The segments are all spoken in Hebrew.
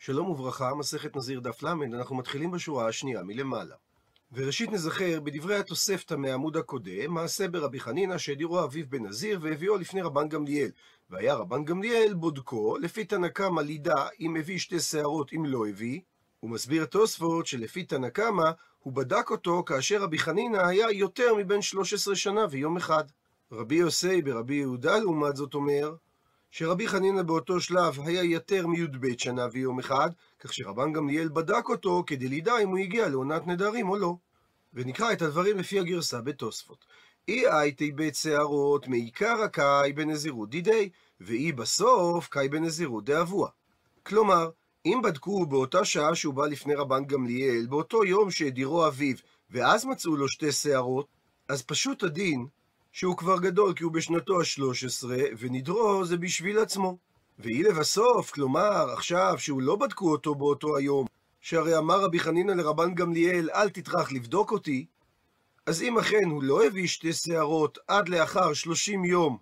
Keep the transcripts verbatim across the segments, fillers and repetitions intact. שלום וברכה, מסכת נזיר דף למד, אנחנו מתחילים בשורה השנייה מלמעלה. וראשית נזכר בדברי התוספתא מעמוד הקודם, מעשה ברבי חנינה שהדירו אביו בנזיר והביאו לפני רבן גמליאל. והיה רבן גמליאל בודקו, לפי תנא קמא לידע אם הביא שתי שערות אם לא הביא, ומסביר תוספות שלפי תנא קמא הוא בדק אותו כאשר רבי חנינה היה יותר מבין שלוש עשרה שנה ויום אחד. רבי יוסי ברבי יהודה לעומת זאת אומר, שרבי חנינה באותו שלב היה יותר מי"ב שנה ויום אחד, כך שרבן גמליאל בדק אותו כדי לידע אם הוא הגיע לעונת נדרים או לא. ונקרא את הדברים לפי הגרסה בתוספות. אי הייתי בית שערות מעיקר הקאי בנזירות דידי, ואי בסוף קאי בנזירות דאבוה. כלומר, אם בדקו באותה שעה שהוא בא לפני רבן גמליאל, באותו יום שהדירו אביו, ואז מצאו לו שתי שערות, אז פשוט הדין שהוא כבר גדול כי הוא בשנתו ה-שלוש עשרה, ונדרו זה בשביל עצמו. ואי לבסוף, כלומר, עכשיו שהוא לא בדקו אותו באותו היום, שהרי אמר רבי חנינה לרבן גמליאל, אל תטרח לבדוק אותי, אז אם אכן הוא לא הביא שתי שערות עד לאחר שלושים יום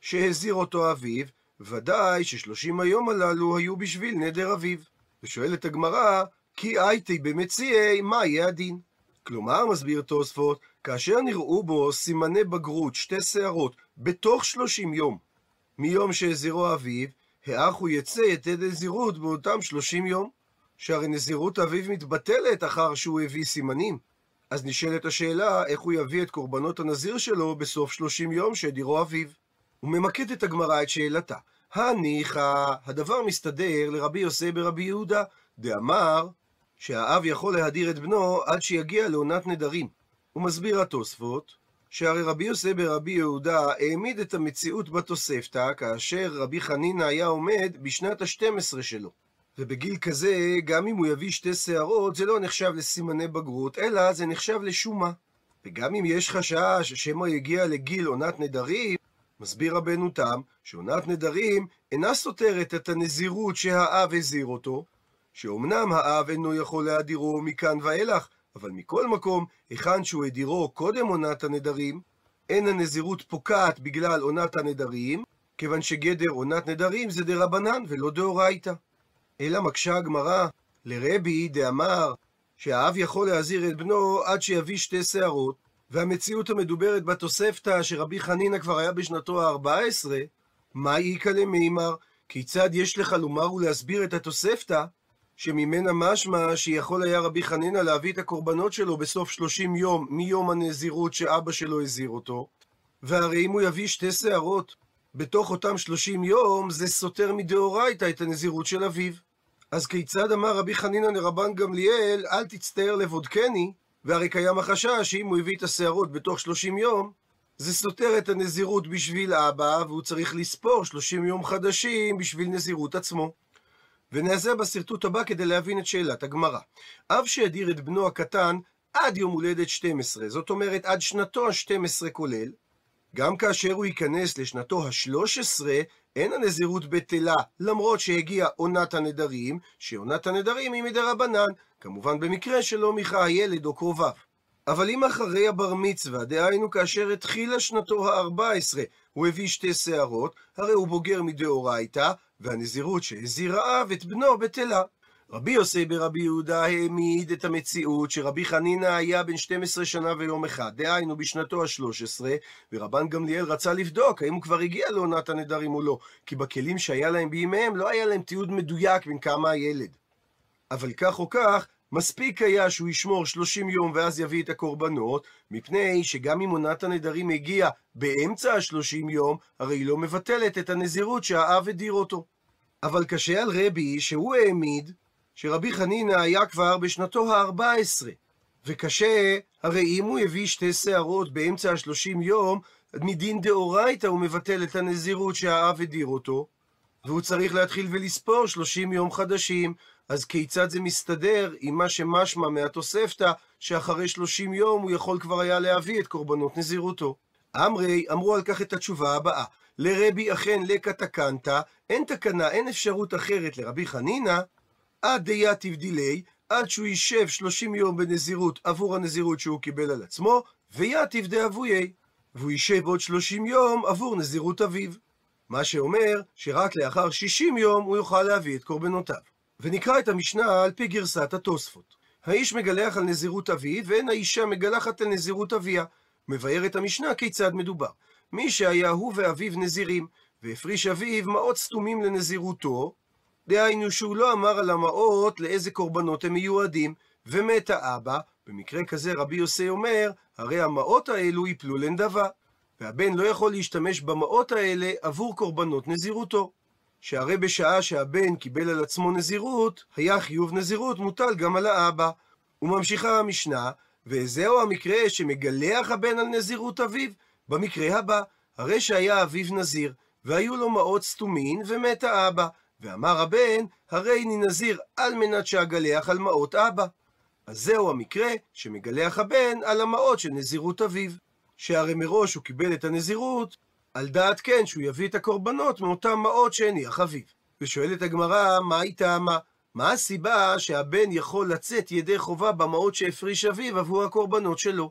שהזיר אותו אביו, ודאי ששלושים היום הללו היו בשביל נדר אביו. ושואלת הגמרא, כי הייתי במציאי, מה יהיה הדין? כלומר, מסביר תוספות, כאשר נראו בו סימני בגרות, שתי שערות, בתוך שלושים יום, מיום שהזירו אביו, האח הוא יצא יתד נזירות באותם שלושים יום, שהרי נזירות אביו מתבטלת אחר שהוא הביא סימנים. אז נשאלת השאלה, איך הוא יביא את קורבנות הנזיר שלו בסוף שלושים יום שהדירו אביו? וממקד את הגמרא את שאלתה, הניחא, הדבר מסתדר לרבי יוסי ברבי יהודה, דאמר שהאב יכול להדיר את בנו עד שיגיע לעונת נדרים. ומסביר התוספות, שהרי רבי יוסי ברבי יהודה העמיד את המציאות בתוספתא, כאשר רבי חנינה היה עומד בשנת ה-שתים עשרה שלו. ובגיל כזה, גם אם הוא יביא שתי שערות, זה לא נחשב לסימני בגרות, אלא זה נחשב לשומה. וגם אם יש חשש שמא יגיע לגיל עונת נדרים, מסביר רבנו תם, שעונת נדרים אינה סותרת את הנזירות שהאב הזיר אותו, שאומנם האב אינו יכול להדירו מכאן ואילך, אבל מכל מקום, היכן שהוא הדירו קודם עונת הנדרים, אין הנזירות פוקעת בגלל עונת הנדרים, כיוון שגדר עונת נדרים זה דרבנן ולא דאורייתא. אלא מקשה הגמרא, לרבי דאמר שהאב יכול להזיר את בנו עד שיביא שתי שערות, והמציאות המדוברת בתוספתא שרבי חנינה כבר היה בשנתו ה-ארבע עשרה, מה איכא למימר? כיצד יש לך לומר ולהסביר את התוספתא? שממנה משמע שיכול היה רבי חנינה להביא את הקורבנות שלו בסוף שלושים יום מיום הנזירות שאבא שלו הזיר אותו, והרי אם הוא יביא שתי שערות בתוך אותם שלושים יום, זה סותר מדאורייתא את הנזירות של אביו. אז כיצד אמר רבי חנינה לרבן גמליאל, אל תצטער לבודקני, והרי קיים החשש שאם הוא הביא את השערות בתוך שלושים יום, זה סותר את הנזירות בשביל אבא, והוא צריך לספור שלושים יום חדשים בשביל נזירות עצמו. ונעזר בסרטוט הבא כדי להבין את שאלת הגמרא. אב שהדיר את בנו הקטן עד יום הולדת שתים עשרה, זאת אומרת עד שנתו ה-שתים עשרה כולל, גם כאשר הוא ייכנס לשנתו ה-שלוש עשרה, אין הנזירות בטלה, למרות שהגיע עונת הנדרים, שעונת הנדרים היא מדרבנן, כמובן במקרה שלא מיכה הילד או קרוביו. אבל אם אחרי הבר מצווה, דהיינו כאשר התחילה שנתו ה-ארבע עשרה, הוא הביא שתי שערות, הרי הוא בוגר מדאורייתא, והנזירות שהזיר האב את בנו בטלה. רבי יוסי ברבי יהודה העמיד את המציאות שרבי חנינה היה בן שתים עשרה שנה ויום אחד, דהיינו בשנתו ה-שלוש עשרה, ורבן גמליאל רצה לבדוק האם הוא כבר הגיע לעונת הנדרים או לא, כי בכלים שהיה להם בימיהם לא היה להם תיעוד מדויק בין כמה הילד. אבל כך או כך, מספיק היה שהוא ישמור שלושים יום ואז יביא את הקורבנות, מפני שגם אם עונת הנדרים הגיע באמצע ה-שלושים יום, הרי היא לא מבטלת את הנזירות שהאב הדיר אותו. אבל קשה על רבי שהוא העמיד שרבי חנינה היה כבר בשנתו ה-ארבע עשרה, וקשה, הרי אם הוא הביא שתי שערות באמצע ה-שלושים יום, מדין דאורייתא הוא מבטל את הנזירות שהאב הדיר אותו, והוא צריך להתחיל ולספור שלושים יום חדשים. אז כיצד זה מסתדר עם מה שמשמע מהתוספתא, שאחרי שלושים יום הוא יכול כבר היה להביא את קורבנות נזירותו? אמרי, אמרו על כך את התשובה הבאה, לרבי אכן לקא תקנתא, אין תקנה, אין אפשרות אחרת לרבי חנינה, עד דייתיב דילי, עד שהוא יישב שלושים יום בנזירות עבור הנזירות שהוא קיבל על עצמו, ויתיב דאבויי, והוא יישב עוד שלושים יום עבור נזירות אביו. מה שאומר שרק לאחר שישים יום הוא יוכל להביא את קורבנותיו. ונקרא את המשנה על פי גרסת התוספות. האיש מגלח על נזירות אבית, ואין האישה מגלחת על נזירות אביה. מבאר את המשנה כיצד מדובר. מי שהיה הוא ואביו נזירים, והפריש אביו מעות סתומים לנזירותו, דהיינו שהוא לא אמר על המעות לאיזה קורבנות הם מיועדים, ומת האבא, במקרה כזה רבי יוסי אומר, הרי המעות האלו ייפלו לנדבה, והבן לא יכול להשתמש במעות האלה עבור קורבנות נזירותו. שהרי בשעה שהבן קיבל על עצמו נזירות, היה חיוב נזירות מוטל גם על האבא. וממשיכה המשנה, וזהו המקרה שמגלח הבן על נזירות אביו, במקרה הבא, הרי שהיה אביו נזיר, והיו לו מעות סתומין ומת האבא, ואמר הבן, הרי אני נזיר על מנת שאגלח על מעות אבא. אז זהו המקרה שמגלח הבן על המעות של נזירות אביו, שהרי מראש הוא קיבל את הנזירות, על דעת כן שהוא יביא את הקורבנות מאותם מעות שהניח אביו. ושואלת הגמרא, מה הייתה מה? מה הסיבה שהבן יכול לצאת ידי חובה במעות שהפריש אביו עבור הקורבנות שלו?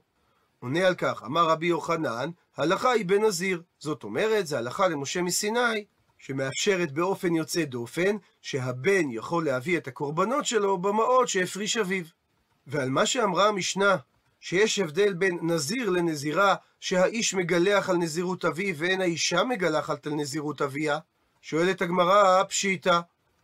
עונה על כך, אמר רבי יוחנן, הלכה היא בנזיר. זאת אומרת, זה הלכה למשה מסיני, שמאפשרת באופן יוצא דופן, שהבן יכול להביא את הקורבנות שלו במעות שהפריש אביו. ועל מה שאמרה המשנה, שיש הבדל בין נזיר לנזירה, שהאיש מגלח על נזירות אביו ואין האישה מגלחת על נזירות אביה, שואלת הגמרא, פשיטא,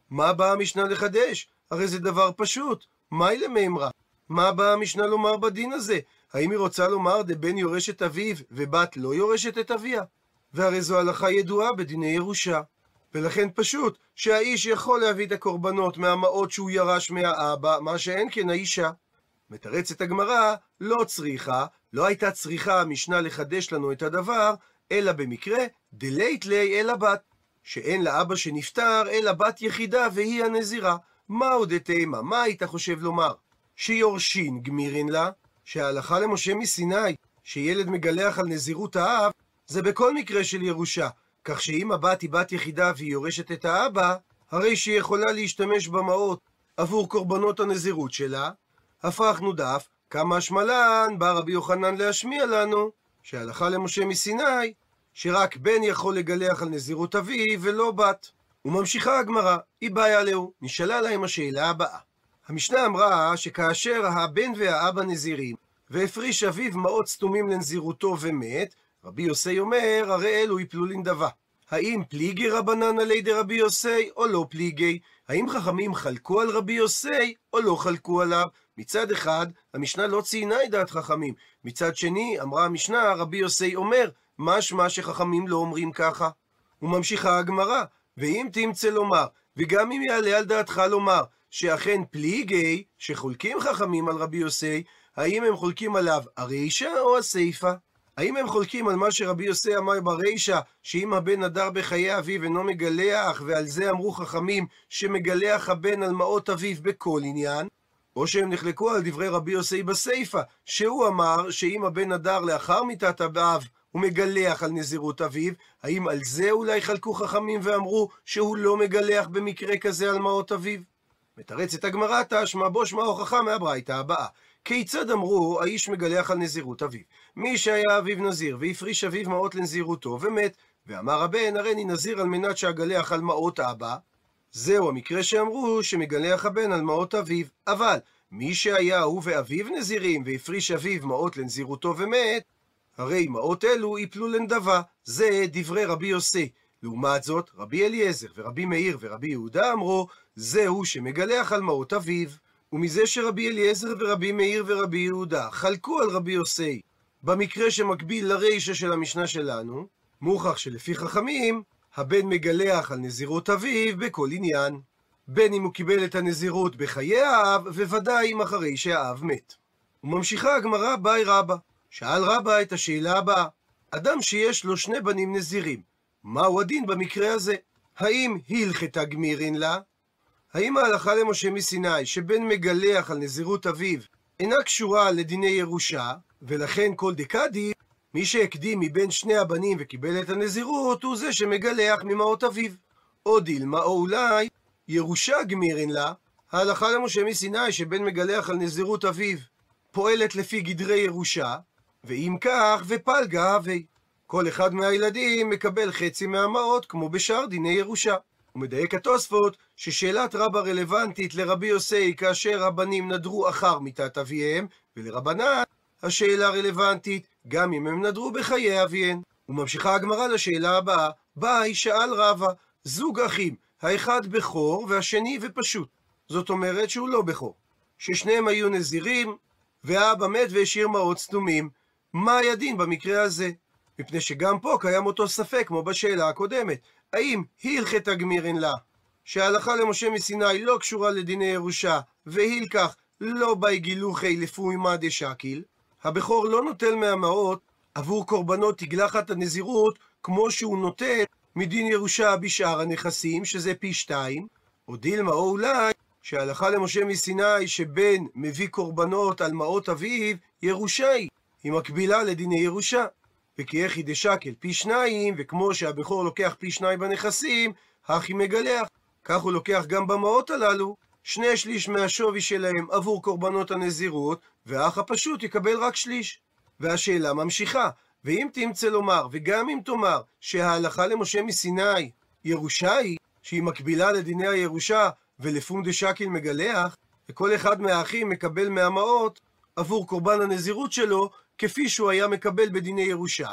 מה באה המשנה לחדש? הרי זה דבר פשוט. מהי למאמרה? מה באה המשנה לומר בדין הזה? האם היא רוצה לומר דבן יורש את אביו ובת לא יורשת את אביה? והרי זו הלכה ידועה בדיני ירושה. ולכן פשוט שהאיש יכול להביא את הקורבנות מהמעות שהוא ירש מהאבא, מה שאין כן האישה. מתרצת הגמרא, לא צריכה, לא הייתה צריכה המשנה לחדש לנו את הדבר, אלא במקרה דלית לי אלא בת, שאין לאבא שנפטר אלא בת יחידה והיא הנזירה. מהו דתימה? מה היית חושב לומר? שיורשין גמירין לה, שההלכה למשה מסיני, שילד מגלח על נזירות האב, זה בכל מקרה של ירושה, כך שאם הבת היא בת יחידה והיא יורשת את האבא, הרי שהיא יכולה להשתמש במעות עבור קורבנות הנזירות שלה. הפכנו דף, כמה השמלן בא רבי יוחנן להשמיע לנו, שההלכה למשה מסיני, שרק בן יכול לגלח על נזירות אביו ולא בת. וממשיכה הגמרא, היא באה עליהו, נשאלה להם השאלה הבאה. המשנה אמרה שכאשר הבן והאבא נזירים, והפריש אביו מעות סתומים לנזירותו ומת, רבי יוסי אומר, הרי אלו יפלו לנדבה. האם פליגי רבנן עלי דרבי יוסי או לא פליגי? האם חכמים חלקו על רבי יוסי או לא חלקו עליו? מצד אחד, המשנה לא ציינה את דעת חכמים. מצד שני, אמרה המשנה, רבי יוסי אומר, משמע שחכמים לא אומרים ככה. וממשיכה הגמרא, ואם תמצא לומר, וגם אם יעלה על דעתך לומר, שאכן פליגי, שחולקים חכמים על רבי יוסי, האם הם חולקים עליו הרישה או הסיפה? האם הם חולקים על מה שרבי יוסי אמר ברישה, שאם הבן נדר בחיי אביו אינו מגלח, ועל זה אמרו חכמים שמגלח הבן על מעות אביו בכל עניין? או שהם נחלקו על דברי רבי יוסי בסיפה, שהוא אמר שאם הבן נדר לאחר מיתת אביו הוא מגלח על נזירות אביו, האם על זה אולי חלקו חכמים ואמרו שהוא לא מגלח במקרה כזה על מעות אביו? מתרצת הגמרא, תשמע בו שמע הוכחה מהברייתא הבאה. כיצד אמרו האיש מגלח על נזירות אביו? מי שהיה אביו נזיר והפריש אביו מעות לנזירותו ומת, ואמר הבן, הרי אני נזיר על מנת שאגלח על מעות אבא, זהו המקרה שאמרו שמגלח הבן על מעות אביו. אבל מי שהיה הוא ואביו נזירים והפריש אביו מעות לנזירותו ומת, הרי מעות אלו יפלו לנדבה. זה דברי רבי יוסי. לעומת זאת, רבי אליעזר ורבי מאיר ורבי יהודה אמרו, זהו שמגלח על מעות אביו. ומזה שרבי אליעזר ורבי מאיר ורבי יהודה חלקו על רבי יוסי במקרה שמקביל לרישה של המשנה שלנו, מוכח שלפי חכמים הבן מגלח על נזירות אביו בכל עניין, בין אם הוא קיבל את הנזירות בחיי האב וודאי אם אחרי שהאב מת. וממשיכה הגמרא, באי רבא, שאל רבא את השאלה הבאה, אדם שיש לו שני בנים נזירים, מהו הדין במקרה הזה? האם הלכתא גמירין לה? האם ההלכה למשה מסיני שבן מגלח על נזירות אביו אינה קשורה לדיני ירושה, ולכן כל דקדי, מי שהקדים מבין שני הבנים וקיבל את הנזירות הוא זה שמגלח ממעות אביו? או דילמה, או אולי ירושה גמירין לה, ההלכה למשה מסיני שבן מגלח על נזירות אביו פועלת לפי גדרי ירושה, ואם כך ופלגה הווי, כל אחד מהילדים מקבל חצי מהמעות כמו בשאר דיני ירושה. ומדייק התוספות ששאלת רבא רלוונטית לרבי יוסי כאשר רבנים נדרו אחר מיתת אביהם, ולרבנן השאלה רלוונטית גם אם הם נדרו בחיי אביהם. וממשיכה הגמרא לשאלה הבאה, ביי שאל רבא, זוג אחים, האחד בכור והשני ופשוט. זאת אומרת שהוא לא בכור, ששניהם היו נזירים, והאבא מת והשאיר מעות סתומים. מה הדין במקרה הזה? מפני שגם פה קיים אותו ספק כמו בשאלה הקודמת. האם הלכת הגמירין לה, שההלכה למשה מסיני לא קשורה לדיני ירושה, והילכך לא באי גילוחי לפוי מדי שקיל? הבכור לא נוטל מהמעות עבור קורבנות תגלחת הנזירות, כמו שהוא נוטל מדין ירושה בשאר הנכסים, שזה פי שתיים, או דילמה, או אולי, שההלכה למשה מסיני שבן מביא קורבנות על מעות אביו, ירושה היא, היא מקבילה לדיני ירושה. וכי איך היא דשקל פי שניים, וכמו שהבכור לוקח פי שניים בנכסים, הכי מגלח, כך הוא לוקח גם במעות הללו, שני שליש מהשווי שלהם עבור קורבנות הנזירות, והאח הפשוט יקבל רק שליש. והשאלה ממשיכה, ואם תמצא לומר, וגם אם תאמר, שההלכה למשה מסיני ירושה היא, שהיא מקבילה לדיני הירושה, ולפום דשקל מגלח, וכל אחד מהאחים מקבל מהמעות עבור קורבן הנזירות שלו, כפי שהוא היה מקבל בדיני ירושה,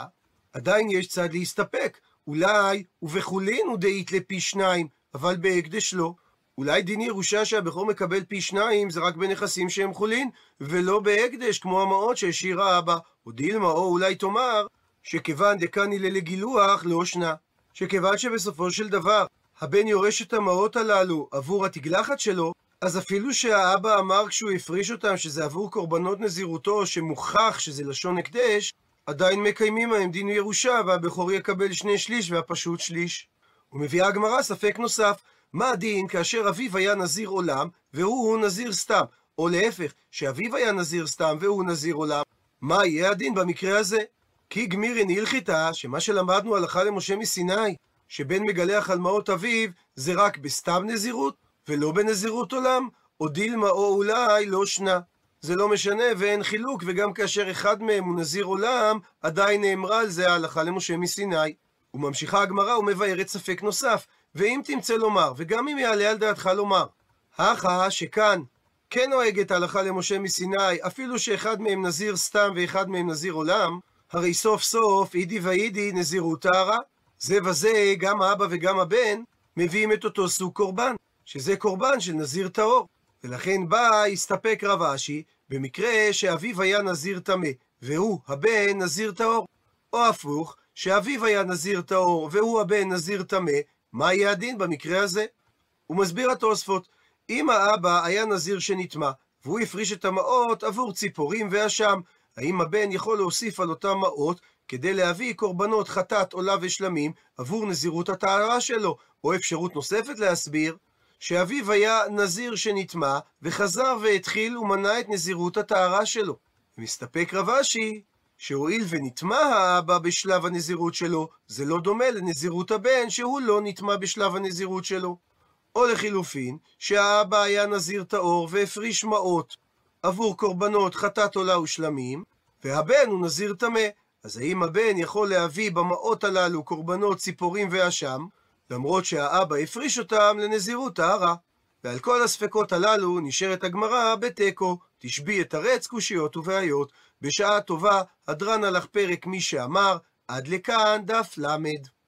עדיין יש צד להסתפק. אולי ובחולין הוא דאית לפי שניים, אבל בהקדש לא. אולי דין ירושה שהבכור מקבל פי שניים זה רק בנכסים שהם חולין, ולא בהקדש כמו המעות שהשאירה אבא. או דילמה, או אולי תאמר שכיוון דקני ללגילוח לא שנה, שכיוון שבסופו של דבר הבן יורש את המעות הללו עבור התגלחת שלו, אז אפילו שהאבא אמר כשהוא הפריש אותם שזה עבור קורבנות נזירותו שמוכח שזה לשון הקדש, עדיין מקיימים מהם דין ירושה, והבכור יקבל שני שליש והפשוט שליש. ומביאה הגמרא ספק נוסף, מה הדין כאשר אביו היה נזיר עולם והוא נזיר סתם, או להפך, שאביו היה נזיר סתם והוא נזיר עולם? מה יהיה הדין במקרה הזה? כי גמירין הלכיתא, שמה שלמדנו הלכה למשה מסיני, שבן מגלח על מעות אביו זה רק בסתם נזירות, ולא בנזירות עולם, או דילמה, או אולי לא שנה. זה לא משנה ואין חילוק, וגם כאשר אחד מהם הוא נזיר עולם, עדיין נאמרה על זה ההלכה למשה מסיני. וממשיכה הגמרא ומבארת ספק נוסף, ואם תמצא לומר, וגם אם יעלה על דעתך לומר, האחא שכאן כן נוהגת ההלכה למשה מסיני, אפילו שאחד מהם נזיר סתם ואחד מהם נזיר עולם, הרי סוף סוף אידי ואידי נזירות טהרה, זה וזה גם האבא וגם הבן מביאים את אותו סוג קורבן, שזה קורבן של נזיר טהור. ולכן בא הסתפק רבשי במקרה שאביו היה נזיר טמא, והוא הבן נזיר טהור, או הפוך, שאביו היה נזיר טהור והוא הבן נזיר טמא, מה יהיה הדין במקרה הזה? הוא מסביר התוספות, אם האבא היה נזיר שנטמא, והוא הפריש את המעות עבור ציפורים ואשם, האם הבן יכול להוסיף על אותם מעות כדי להביא קורבנות חטאת עולה ושלמים עבור נזירות הטהרה שלו? או אפשרות נוספת להסביר, שאביו היה נזיר שנטמא, וחזר והתחיל ומנע את נזירות הטהרה שלו. ומסתפק רבשי, שהואיל ונטמא האבא בשלב הנזירות שלו, זה לא דומה לנזירות הבן, שהוא לא נטמא בשלב הנזירות שלו. או לחילופין, שהאבא היה נזיר טהור והפריש מעות עבור קורבנות חטאת עולה ושלמים, והבן הוא נזיר טמא, אז האם הבן יכול להביא במעות הללו קורבנות ציפורים ואשם, למרות שהאבא הפריש אותם לנזירות טהרה? ועל כל הספקות הללו נשארת הגמרא בתיקו, תשבי את הרץ קושיות ובעיות. בשעה טובה הדרן הלך פרק מי שאמר. עד לכאן דף למד.